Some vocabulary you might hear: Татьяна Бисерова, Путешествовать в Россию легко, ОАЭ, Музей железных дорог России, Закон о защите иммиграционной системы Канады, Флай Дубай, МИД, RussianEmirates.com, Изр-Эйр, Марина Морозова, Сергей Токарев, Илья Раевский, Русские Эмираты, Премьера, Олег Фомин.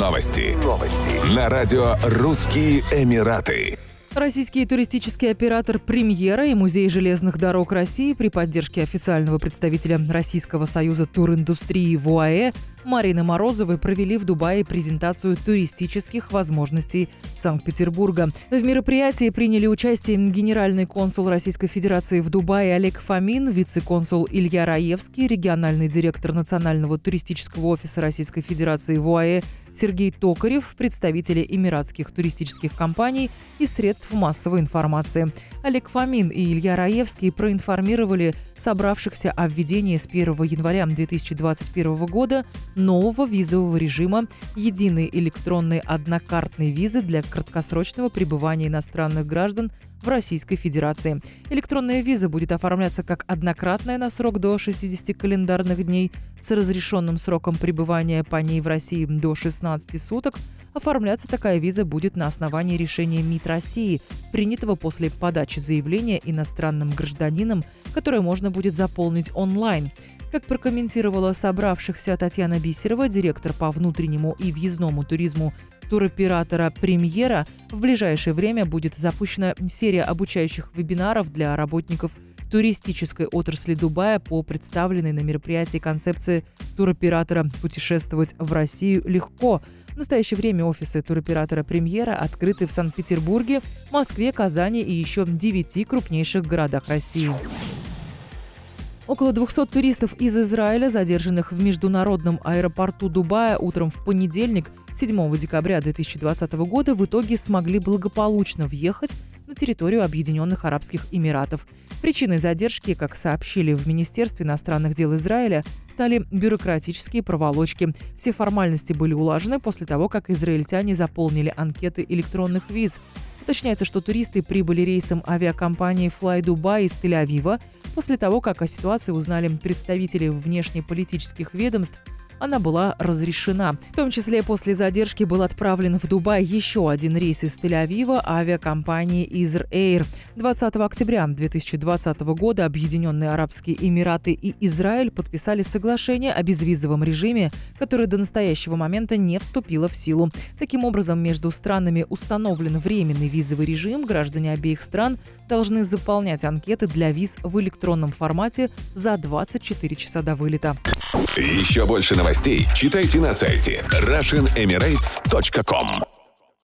Новости. На радио «Русские Эмираты». Российский туристический оператор «Премьера» и Музей железных дорог России при поддержке официального представителя Российского союза туриндустрии в ОАЭ Марины Морозовой провели в Дубае презентацию туристических возможностей Санкт-Петербурга. В мероприятии приняли участие генеральный консул Российской Федерации в Дубае Олег Фомин, вице-консул Илья Раевский, региональный директор Национального туристического офиса Российской Федерации в ОАЭ Сергей Токарев, представители эмиратских туристических компаний и средств массовой информации. Олег Фомин и Илья Раевский проинформировали собравшихся о введении с 1 января 2021 года нового визового режима, единой электронной однокартной визы для краткосрочного пребывания иностранных граждан в Российской Федерации. Электронная виза будет оформляться как однократная на срок до 60 календарных дней, с разрешенным сроком пребывания по ней в России до 16 суток. Оформляться такая виза будет на основании решения МИД России, принятого после подачи заявления иностранным гражданинам, которое можно будет заполнить онлайн. Как прокомментировала собравшихся Татьяна Бисерова, директор по внутреннему и въездному туризму туроператора «Премьера», в ближайшее время будет запущена серия обучающих вебинаров для работников туристической отрасли Дубая по представленной на мероприятии концепции туроператора «Путешествовать в Россию легко». В настоящее время офисы туроператора «Премьера» открыты в Санкт-Петербурге, Москве, Казани и еще 9 крупнейших городах России. Около 200 туристов из Израиля, задержанных в международном аэропорту Дубая утром в понедельник, 7 декабря 2020 года, в итоге смогли благополучно въехать на территорию Объединенных Арабских Эмиратов. Причиной задержки, как сообщили в Министерстве иностранных дел Израиля, стали бюрократические проволочки. Все формальности были улажены после того, как израильтяне заполнили анкеты электронных виз. Уточняется, что туристы прибыли рейсом авиакомпании «Флай Дубай» из Тель-Авива после того, как о ситуации узнали представители внешнеполитических ведомств. Она была разрешена. В том числе после задержки был отправлен в Дубай еще один рейс из Тель-Авива авиакомпании «Изр-Эйр». 20 октября 2020 года Объединенные Арабские Эмираты и Израиль подписали соглашение о безвизовом режиме, которое до настоящего момента не вступило в силу. Таким образом, между странами установлен временный визовый режим. Граждане обеих стран должны заполнять анкеты для виз в электронном формате за 24 часа до вылета. Еще больше новостей читайте на сайте RussianEmirates.com.